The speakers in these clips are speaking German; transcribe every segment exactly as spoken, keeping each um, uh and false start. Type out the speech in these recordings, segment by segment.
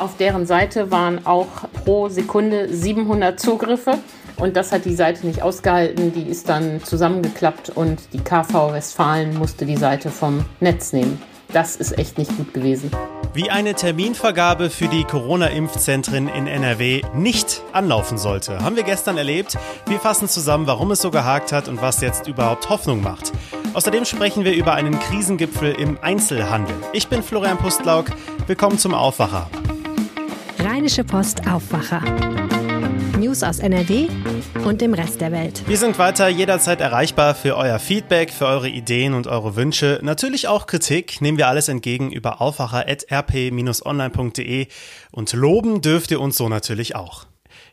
Auf deren Seite waren auch pro Sekunde siebenhundert Zugriffe und das hat die Seite nicht ausgehalten. Die ist dann zusammengeklappt und die K V Westfalen musste die Seite vom Netz nehmen. Das ist echt nicht gut gewesen. Wie eine Terminvergabe für die Corona-Impfzentren in N R W nicht anlaufen sollte, haben wir gestern erlebt. Wir fassen zusammen, warum es so gehakt hat und was jetzt überhaupt Hoffnung macht. Außerdem sprechen wir über einen Krisengipfel im Einzelhandel. Ich bin Florian Pustlauk. Willkommen zum Aufwacher. Rheinische Post Aufwacher. News aus N R W und dem Rest der Welt. Wir sind weiter jederzeit erreichbar für euer Feedback, für eure Ideen und eure Wünsche. Natürlich auch Kritik nehmen wir alles entgegen über aufwacher at r p online punkt de und loben dürft ihr uns so natürlich auch.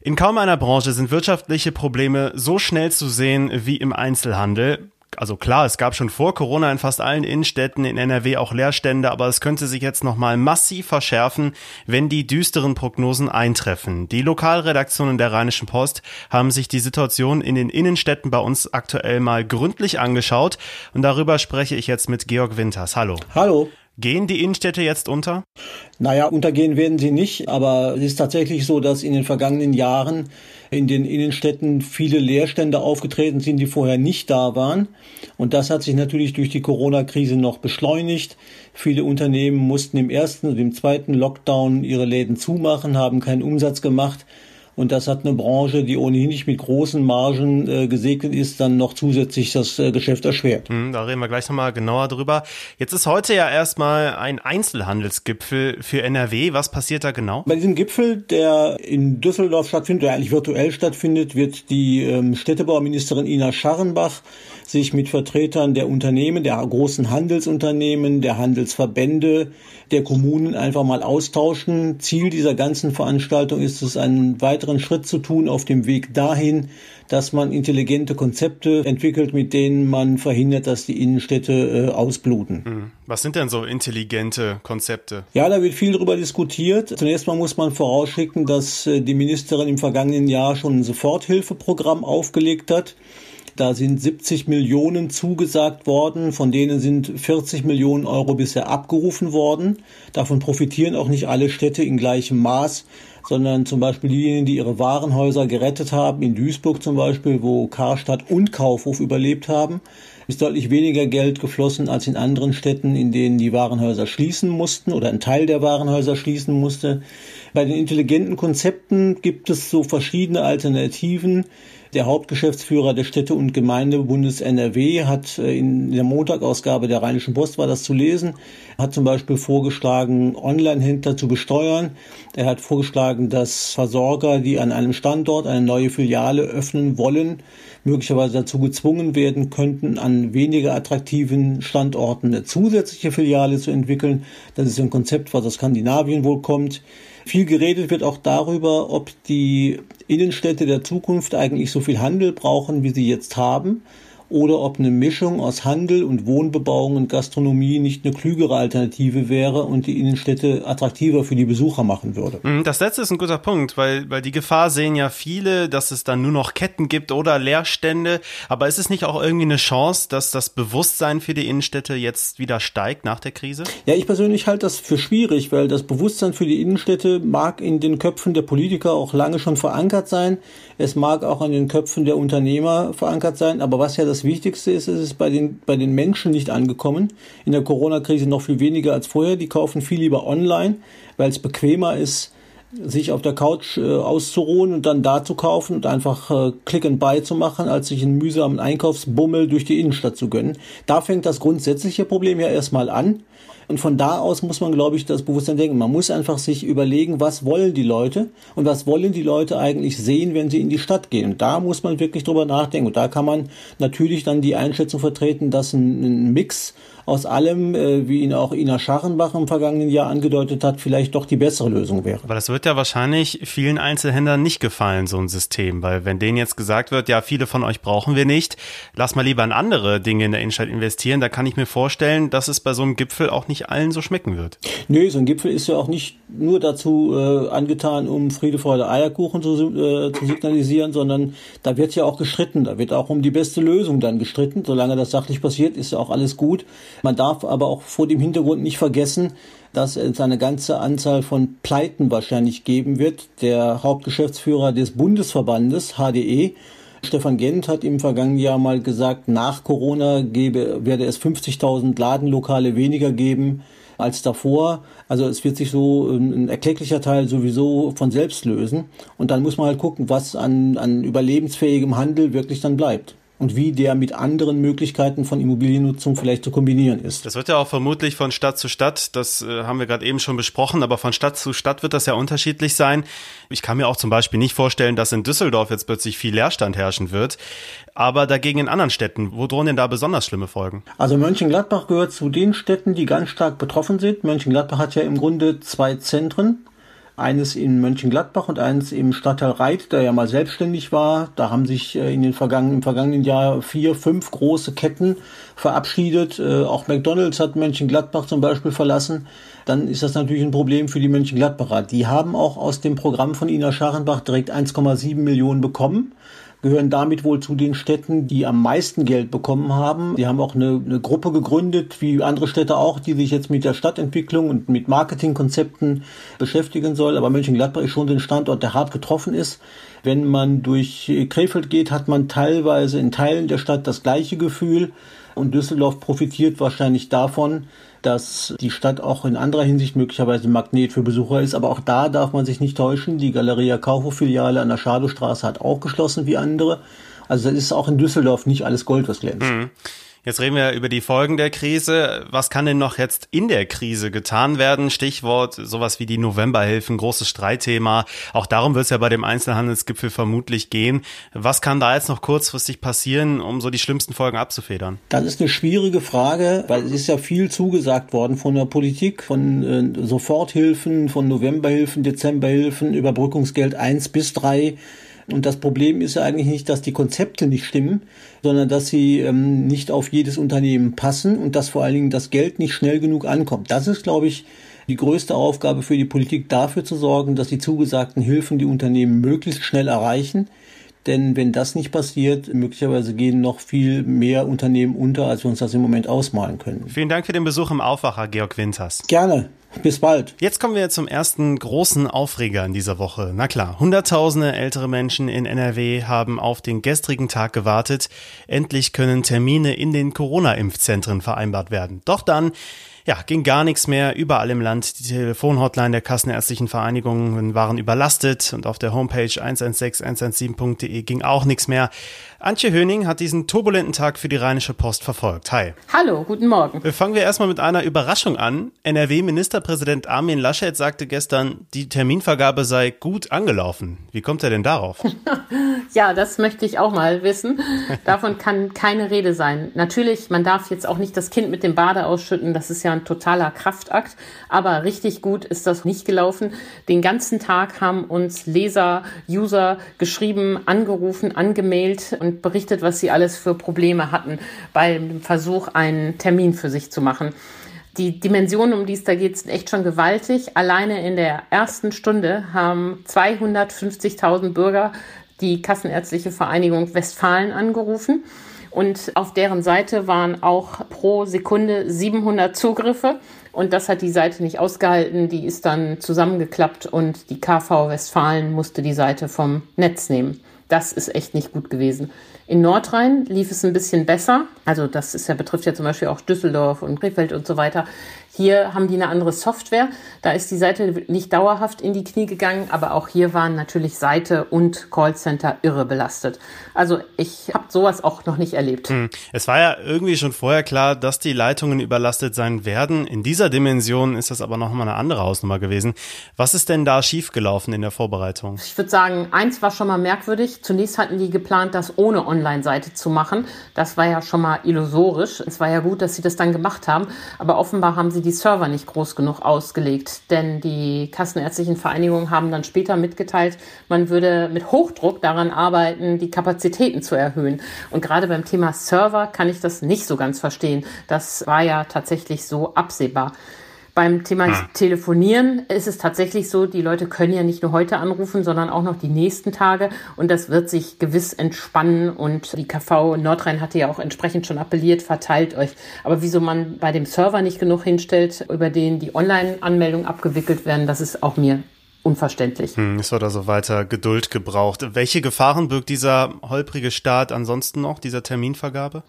In kaum einer Branche sind wirtschaftliche Probleme so schnell zu sehen wie im Einzelhandel. Also klar, es gab schon vor Corona in fast allen Innenstädten in N R W auch Leerstände, aber es könnte sich jetzt nochmal massiv verschärfen, wenn die düsteren Prognosen eintreffen. Die Lokalredaktionen der Rheinischen Post haben sich die Situation in den Innenstädten bei uns aktuell mal gründlich angeschaut und darüber spreche ich jetzt mit Georg Winters. Hallo. Hallo. Gehen die Innenstädte jetzt unter? Naja, untergehen werden sie nicht, aber es ist tatsächlich so, dass in den vergangenen Jahren in den Innenstädten viele Leerstände aufgetreten sind, die vorher nicht da waren. Und das hat sich natürlich durch die Corona-Krise noch beschleunigt. Viele Unternehmen mussten im ersten und im zweiten Lockdown ihre Läden zumachen, haben keinen Umsatz gemacht. Und das hat eine Branche, die ohnehin nicht mit großen Margen äh, gesegnet ist, dann noch zusätzlich das äh, Geschäft erschwert. Mhm, da reden wir gleich nochmal genauer drüber. Jetzt ist heute ja erstmal ein Einzelhandelsgipfel für N R W. Was passiert da genau? Bei diesem Gipfel, der in Düsseldorf stattfindet, der eigentlich virtuell stattfindet, wird die ähm, Städtebauministerin Ina Scharrenbach sich mit Vertretern der Unternehmen, der großen Handelsunternehmen, der Handelsverbände, der Kommunen einfach mal austauschen. Ziel dieser ganzen Veranstaltung ist es, einen weiteren Schritt zu tun auf dem Weg dahin, dass man intelligente Konzepte entwickelt, mit denen man verhindert, dass die Innenstädte äh, ausbluten. Was sind denn so intelligente Konzepte? Ja, da wird viel drüber diskutiert. Zunächst mal muss man vorausschicken, dass die Ministerin im vergangenen Jahr schon ein Soforthilfeprogramm aufgelegt hat. Da sind siebzig Millionen zugesagt worden, von denen sind vierzig Millionen Euro bisher abgerufen worden. Davon profitieren auch nicht alle Städte in gleichem Maß, sondern zum Beispiel diejenigen, die ihre Warenhäuser gerettet haben, in Duisburg zum Beispiel, wo Karstadt und Kaufhof überlebt haben, ist deutlich weniger Geld geflossen als in anderen Städten, in denen die Warenhäuser schließen mussten oder ein Teil der Warenhäuser schließen musste. Bei den intelligenten Konzepten gibt es so verschiedene Alternativen. Der Hauptgeschäftsführer des Städte- und Gemeindebundes N R W hat in der Montagausgabe der Rheinischen Post, war das zu lesen, hat zum Beispiel vorgeschlagen, Online-Händler zu besteuern. Er hat vorgeschlagen, dass Versorger, die an einem Standort eine neue Filiale öffnen wollen, möglicherweise dazu gezwungen werden könnten, an weniger attraktiven Standorten eine zusätzliche Filiale zu entwickeln. Das ist ein Konzept, was aus Skandinavien wohl kommt. Viel geredet wird auch darüber, ob die Innenstädte der Zukunft eigentlich so viel Handel brauchen, wie sie jetzt haben, oder ob eine Mischung aus Handel und Wohnbebauung und Gastronomie nicht eine klügere Alternative wäre und die Innenstädte attraktiver für die Besucher machen würde. Das letzte ist ein guter Punkt, weil, weil die Gefahr sehen ja viele, dass es dann nur noch Ketten gibt oder Leerstände. Aber ist es nicht auch irgendwie eine Chance, dass das Bewusstsein für die Innenstädte jetzt wieder steigt nach der Krise? Ja, ich persönlich halte das für schwierig, weil das Bewusstsein für die Innenstädte mag in den Köpfen der Politiker auch lange schon verankert sein. Es mag auch an den Köpfen der Unternehmer verankert sein, aber was ja das Das Wichtigste ist, es ist bei den, bei den Menschen nicht angekommen. In der Corona-Krise noch viel weniger als vorher. Die kaufen viel lieber online, weil es bequemer ist, sich auf der Couch äh, auszuruhen und dann da zu kaufen und einfach äh, Click and Buy zu machen, als sich einen mühsamen Einkaufsbummel durch die Innenstadt zu gönnen. Da fängt das grundsätzliche Problem ja erstmal an. Und von da aus muss man, glaube ich, das Bewusstsein denken. Man muss einfach sich überlegen, was wollen die Leute und was wollen die Leute eigentlich sehen, wenn sie in die Stadt gehen. Und da muss man wirklich drüber nachdenken. Und da kann man natürlich dann die Einschätzung vertreten, dass ein, ein Mix aus allem, äh, wie ihn auch Ina Scharrenbach im vergangenen Jahr angedeutet hat, vielleicht doch die bessere Lösung wäre. Aber das wird ja wahrscheinlich vielen Einzelhändlern nicht gefallen, so ein System. Weil wenn denen jetzt gesagt wird, ja, viele von euch brauchen wir nicht, lass mal lieber in andere Dinge in der Innenstadt investieren, da kann ich mir vorstellen, dass es bei so einem Gipfel auch nicht nicht allen so schmecken wird. Nö, so ein Gipfel ist ja auch nicht nur dazu äh, angetan, um Friede, Freude, Eierkuchen zu, äh, zu signalisieren, sondern da wird ja auch gestritten. Da wird auch um die beste Lösung dann gestritten. Solange das sachlich passiert, ist ja auch alles gut. Man darf aber auch vor dem Hintergrund nicht vergessen, dass es eine ganze Anzahl von Pleiten wahrscheinlich geben wird. Der Hauptgeschäftsführer des Bundesverbandes, H D E, Stefan Gent, hat im vergangenen Jahr mal gesagt, nach Corona gebe, werde es fünfzigtausend Ladenlokale weniger geben als davor. Also es wird sich so ein erklecklicher Teil sowieso von selbst lösen. Und dann muss man halt gucken, was an, an überlebensfähigem Handel wirklich dann bleibt. Und wie der mit anderen Möglichkeiten von Immobiliennutzung vielleicht zu kombinieren ist. Das wird ja auch vermutlich von Stadt zu Stadt, das äh, haben wir gerade eben schon besprochen, aber von Stadt zu Stadt wird das ja unterschiedlich sein. Ich kann mir auch zum Beispiel nicht vorstellen, dass in Düsseldorf jetzt plötzlich viel Leerstand herrschen wird, aber dagegen in anderen Städten. Wo drohen denn da besonders schlimme Folgen? Also Mönchengladbach gehört zu den Städten, die ganz stark betroffen sind. Mönchengladbach hat ja im Grunde zwei Zentren. Eines in Mönchengladbach und eines im Stadtteil Reit, der ja mal selbstständig war. Da haben sich in den vergangenen, im vergangenen Jahr vier, fünf große Ketten verabschiedet. Auch McDonald's hat Mönchengladbach zum Beispiel verlassen. Dann ist das natürlich ein Problem für die Mönchengladbacher. Die haben auch aus dem Programm von Ina Scharrenbach direkt eins Komma sieben Millionen bekommen. Gehören damit wohl zu den Städten, die am meisten Geld bekommen haben. Die haben auch eine, eine Gruppe gegründet, wie andere Städte auch, die sich jetzt mit der Stadtentwicklung und mit Marketingkonzepten beschäftigen soll. Aber Mönchengladbach ist schon ein Standort, der hart getroffen ist. Wenn man durch Krefeld geht, hat man teilweise in Teilen der Stadt das gleiche Gefühl. Und Düsseldorf profitiert wahrscheinlich davon, dass die Stadt auch in anderer Hinsicht möglicherweise ein Magnet für Besucher ist. Aber auch da darf man sich nicht täuschen. Die Galeria Kaufhof-Filiale an der Schadowstraße hat auch geschlossen wie andere. Also das ist auch in Düsseldorf nicht alles Gold, was glänzt. Mhm. Jetzt reden wir über die Folgen der Krise. Was kann denn noch jetzt in der Krise getan werden? Stichwort sowas wie die Novemberhilfen, großes Streitthema. Auch darum wird es ja bei dem Einzelhandelsgipfel vermutlich gehen. Was kann da jetzt noch kurzfristig passieren, um so die schlimmsten Folgen abzufedern? Das ist eine schwierige Frage, weil es ist ja viel zugesagt worden von der Politik, von äh, Soforthilfen, von Novemberhilfen, Dezemberhilfen, Überbrückungsgeld eins bis drei. Und das Problem ist ja eigentlich nicht, dass die Konzepte nicht stimmen, sondern dass sie ähm, nicht auf jedes Unternehmen passen und dass vor allen Dingen das Geld nicht schnell genug ankommt. Das ist, glaube ich, die größte Aufgabe für die Politik, dafür zu sorgen, dass die zugesagten Hilfen die Unternehmen möglichst schnell erreichen. Denn wenn das nicht passiert, möglicherweise gehen noch viel mehr Unternehmen unter, als wir uns das im Moment ausmalen können. Vielen Dank für den Besuch im Aufwacher, Georg Winters. Gerne. Bis bald. Jetzt kommen wir zum ersten großen Aufreger in dieser Woche. Na klar, hunderttausende ältere Menschen in N R W haben auf den gestrigen Tag gewartet. Endlich können Termine in den Corona-Impfzentren vereinbart werden. Doch dann, ja, ging gar nichts mehr. Überall im Land, die Telefonhotline der Kassenärztlichen Vereinigung waren überlastet und auf der Homepage eins eins sechs eins eins sieben punkt de ging auch nichts mehr. Antje Höning hat diesen turbulenten Tag für die Rheinische Post verfolgt. Hi. Hallo, guten Morgen. Fangen wir erstmal mit einer Überraschung an. N R W-Ministerpräsident Armin Laschet sagte gestern, die Terminvergabe sei gut angelaufen. Wie kommt er denn darauf? Ja, das möchte ich auch mal wissen. Davon kann keine Rede sein. Natürlich, man darf jetzt auch nicht das Kind mit dem Bade ausschütten. Das ist ja ein totaler Kraftakt. Aber richtig gut ist das nicht gelaufen. Den ganzen Tag haben uns Leser, User geschrieben, angerufen, angemailt und berichtet, was sie alles für Probleme hatten beim Versuch, einen Termin für sich zu machen. Die Dimensionen, um die es da geht, sind echt schon gewaltig. Alleine in der ersten Stunde haben zweihundertfünfzigtausend Bürger die Kassenärztliche Vereinigung Westfalen angerufen. Und auf deren Seite waren auch pro Sekunde siebenhundert Zugriffe. Und das hat die Seite nicht ausgehalten. Die ist dann zusammengeklappt und die K V Westfalen musste die Seite vom Netz nehmen. Das ist echt nicht gut gewesen. In Nordrhein lief es ein bisschen besser. Also das ist ja, betrifft ja zum Beispiel auch Düsseldorf und Krefeld und so weiter. Hier haben die eine andere Software. Da ist die Seite nicht dauerhaft in die Knie gegangen. Aber auch hier waren natürlich Seite und Callcenter irre belastet. Also ich habe sowas auch noch nicht erlebt. Es war ja irgendwie schon vorher klar, dass die Leitungen überlastet sein werden. In dieser Dimension ist das aber nochmal eine andere Hausnummer gewesen. Was ist denn da schiefgelaufen in der Vorbereitung? Ich würde sagen, eins war schon mal merkwürdig. Zunächst hatten die geplant, das ohne Online-Seite zu machen. Das war ja schon mal illusorisch. Es war ja gut, dass sie das dann gemacht haben. Aber offenbar haben sie die die Server nicht groß genug ausgelegt. Denn die Kassenärztlichen Vereinigungen haben dann später mitgeteilt, man würde mit Hochdruck daran arbeiten, die Kapazitäten zu erhöhen. Und gerade beim Thema Server kann ich das nicht so ganz verstehen. Das war ja tatsächlich so absehbar. Beim Thema hm. Telefonieren ist es tatsächlich so, die Leute können ja nicht nur heute anrufen, sondern auch noch die nächsten Tage. Und das wird sich gewiss entspannen. Und die K V Nordrhein hatte ja auch entsprechend schon appelliert, verteilt euch. Aber wieso man bei dem Server nicht genug hinstellt, über den die Online-Anmeldungen abgewickelt werden, das ist auch mir unverständlich. Hm, es wird also weiter Geduld gebraucht. Welche Gefahren birgt dieser holprige Start ansonsten noch, dieser Terminvergabe?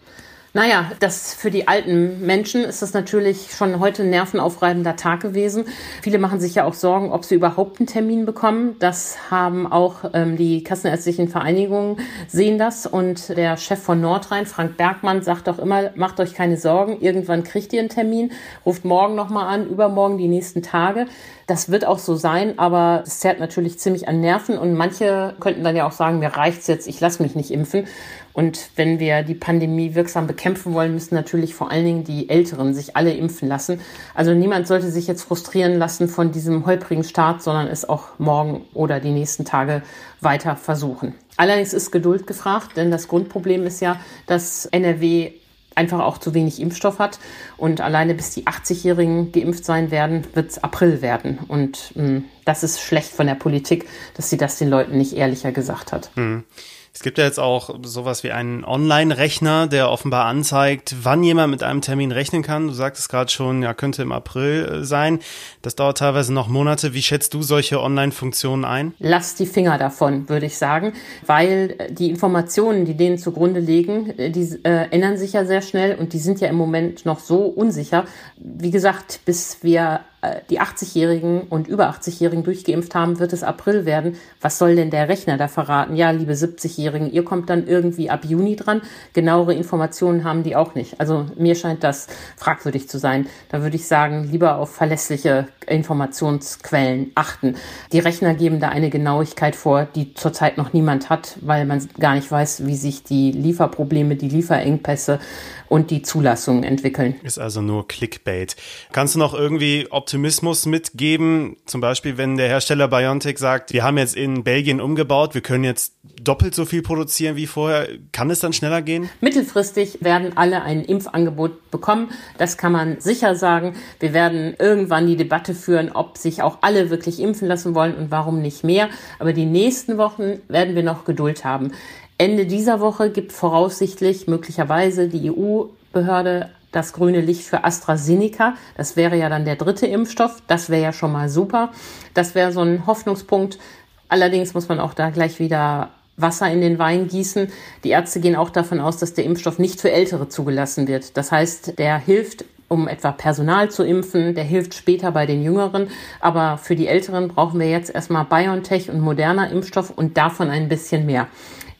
Naja, das für die alten Menschen ist das natürlich schon heute ein nervenaufreibender Tag gewesen. Viele machen sich ja auch Sorgen, ob sie überhaupt einen Termin bekommen. Das haben auch ähm, die Kassenärztlichen Vereinigungen sehen das. Und der Chef von Nordrhein, Frank Bergmann, sagt auch immer, macht euch keine Sorgen, irgendwann kriegt ihr einen Termin, ruft morgen nochmal an, übermorgen, die nächsten Tage. Das wird auch so sein, aber es zerrt natürlich ziemlich an Nerven. Und manche könnten dann ja auch sagen, mir reicht's jetzt, ich lasse mich nicht impfen. Und wenn wir die Pandemie wirksam bekämpfen wollen, müssen natürlich vor allen Dingen die Älteren sich alle impfen lassen. Also niemand sollte sich jetzt frustrieren lassen von diesem holprigen Start, sondern es auch morgen oder die nächsten Tage weiter versuchen. Allerdings ist Geduld gefragt, denn das Grundproblem ist ja, dass N R W einfach auch zu wenig Impfstoff hat. Und alleine bis die achtzigjährigen geimpft sein werden, wird es April werden. Und mh, das ist schlecht von der Politik, dass sie das den Leuten nicht ehrlicher gesagt hat. Mhm. Es gibt ja jetzt auch sowas wie einen Online-Rechner, der offenbar anzeigt, wann jemand mit einem Termin rechnen kann. Du sagtest gerade schon, ja, könnte im April sein. Das dauert teilweise noch Monate. Wie schätzt du solche Online-Funktionen ein? Lass die Finger davon, würde ich sagen, weil die Informationen, die denen zugrunde liegen, die äh, ändern sich ja sehr schnell und die sind ja im Moment noch so unsicher. Wie gesagt, bis wir die achtzigjährigen und über achtzigjährigen durchgeimpft haben, wird es April werden. Was soll denn der Rechner da verraten? Ja, liebe siebzigjährigen, ihr kommt dann irgendwie ab Juni dran. Genauere Informationen haben die auch nicht. Also mir scheint das fragwürdig zu sein. Da würde ich sagen, lieber auf verlässliche Informationsquellen achten. Die Rechner geben da eine Genauigkeit vor, die zurzeit noch niemand hat, weil man gar nicht weiß, wie sich die Lieferprobleme, die Lieferengpässe und die Zulassungen entwickeln. Ist also nur Clickbait. Kannst du noch irgendwie Optimismus mitgeben? Zum Beispiel, wenn der Hersteller Biontech sagt, wir haben jetzt in Belgien umgebaut, wir können jetzt doppelt so viel produzieren wie vorher. Kann es dann schneller gehen? Mittelfristig werden alle ein Impfangebot bekommen. Das kann man sicher sagen. Wir werden irgendwann die Debatte führen, ob sich auch alle wirklich impfen lassen wollen und warum nicht mehr. Aber die nächsten Wochen werden wir noch Geduld haben. Ende dieser Woche gibt voraussichtlich möglicherweise die E U-Behörde das grüne Licht für AstraZeneca. Das wäre ja dann der dritte Impfstoff. Das wäre ja schon mal super. Das wäre so ein Hoffnungspunkt. Allerdings muss man auch da gleich wieder Wasser in den Wein gießen. Die Ärzte gehen auch davon aus, dass der Impfstoff nicht für Ältere zugelassen wird. Das heißt, der hilft, um etwa Personal zu impfen. Der hilft später bei den Jüngeren. Aber für die Älteren brauchen wir jetzt erstmal BioNTech und moderner Impfstoff und davon ein bisschen mehr.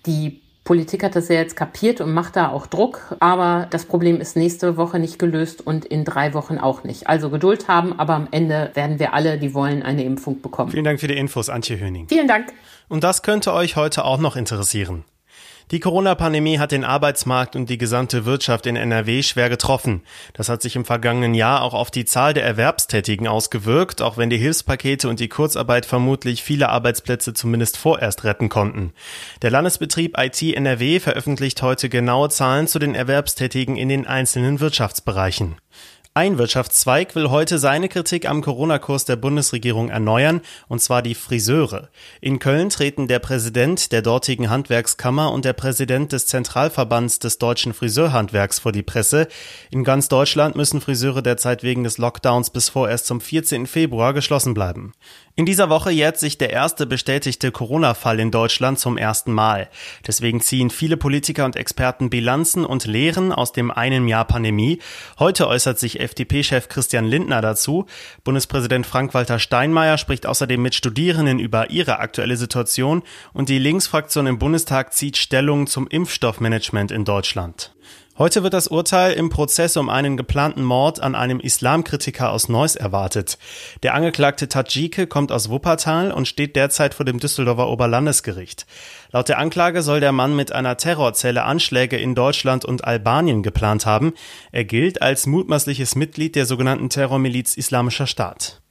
Die Politik hat das ja jetzt kapiert und macht da auch Druck. Aber das Problem ist nächste Woche nicht gelöst und in drei Wochen auch nicht. Also Geduld haben, aber am Ende werden wir alle, die wollen, eine Impfung bekommen. Vielen Dank für die Infos, Antje Höning. Vielen Dank. Und das könnte euch heute auch noch interessieren. Die Corona-Pandemie hat den Arbeitsmarkt und die gesamte Wirtschaft in N R W schwer getroffen. Das hat sich im vergangenen Jahr auch auf die Zahl der Erwerbstätigen ausgewirkt, auch wenn die Hilfspakete und die Kurzarbeit vermutlich viele Arbeitsplätze zumindest vorerst retten konnten. Der Landesbetrieb I T N R W veröffentlicht heute genaue Zahlen zu den Erwerbstätigen in den einzelnen Wirtschaftsbereichen. Ein Wirtschaftszweig will heute seine Kritik am Corona-Kurs der Bundesregierung erneuern, und zwar die Friseure. In Köln treten der Präsident der dortigen Handwerkskammer und der Präsident des Zentralverbands des deutschen Friseurhandwerks vor die Presse. In ganz Deutschland müssen Friseure derzeit wegen des Lockdowns bis vorerst zum vierzehnten Februar geschlossen bleiben. In dieser Woche jährt sich der erste bestätigte Corona-Fall in Deutschland zum ersten Mal. Deswegen ziehen viele Politiker und Experten Bilanzen und Lehren aus dem einen Jahr Pandemie. Heute äußert sich F D P-Chef Christian Lindner dazu. Bundespräsident Frank-Walter Steinmeier spricht außerdem mit Studierenden über ihre aktuelle Situation und die Linksfraktion im Bundestag zieht Stellung zum Impfstoffmanagement in Deutschland. Heute wird das Urteil im Prozess um einen geplanten Mord an einem Islamkritiker aus Neuss erwartet. Der angeklagte Tadjike kommt aus Wuppertal und steht derzeit vor dem Düsseldorfer Oberlandesgericht. Laut der Anklage soll der Mann mit einer Terrorzelle Anschläge in Deutschland und Albanien geplant haben. Er gilt als mutmaßliches Mitglied der sogenannten Terrormiliz Islamischer Staat.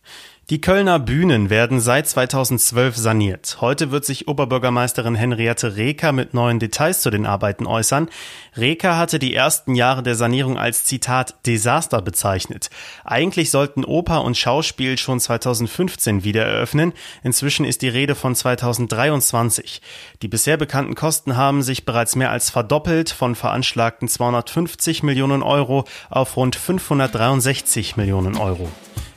Die Kölner Bühnen werden seit zweitausendzwölf saniert. Heute wird sich Oberbürgermeisterin Henriette Reker mit neuen Details zu den Arbeiten äußern. Reker hatte die ersten Jahre der Sanierung als, Zitat, Desaster bezeichnet. Eigentlich sollten Oper und Schauspiel schon zweitausendfünfzehn wieder eröffnen. Inzwischen ist die Rede von zweitausenddreiundzwanzig. Die bisher bekannten Kosten haben sich bereits mehr als verdoppelt, von veranschlagten zweihundertfünfzig Millionen Euro auf rund fünfhundertdreiundsechzig Millionen Euro.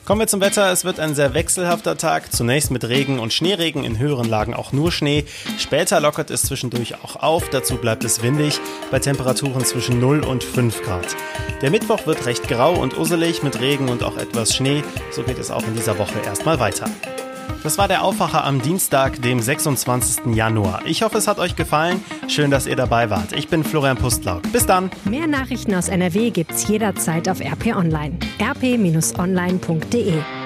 Kommen wir zum Wetter. Es wird ein sehr wechselhafter Tag. Zunächst mit Regen und Schneeregen, in höheren Lagen auch nur Schnee. Später lockert es zwischendurch auch auf. Dazu bleibt es windig, bei Temperaturen zwischen null und fünf Grad. Der Mittwoch wird recht grau und usselig mit Regen und auch etwas Schnee. So geht es auch in dieser Woche erstmal weiter. Das war der Aufwacher am Dienstag, dem sechsundzwanzigsten Januar. Ich hoffe, es hat euch gefallen. Schön, dass ihr dabei wart. Ich bin Florian Pustlauk. Bis dann. Mehr Nachrichten aus N R W gibt's jederzeit auf R P Online. r p Bindestrich online Punkt d e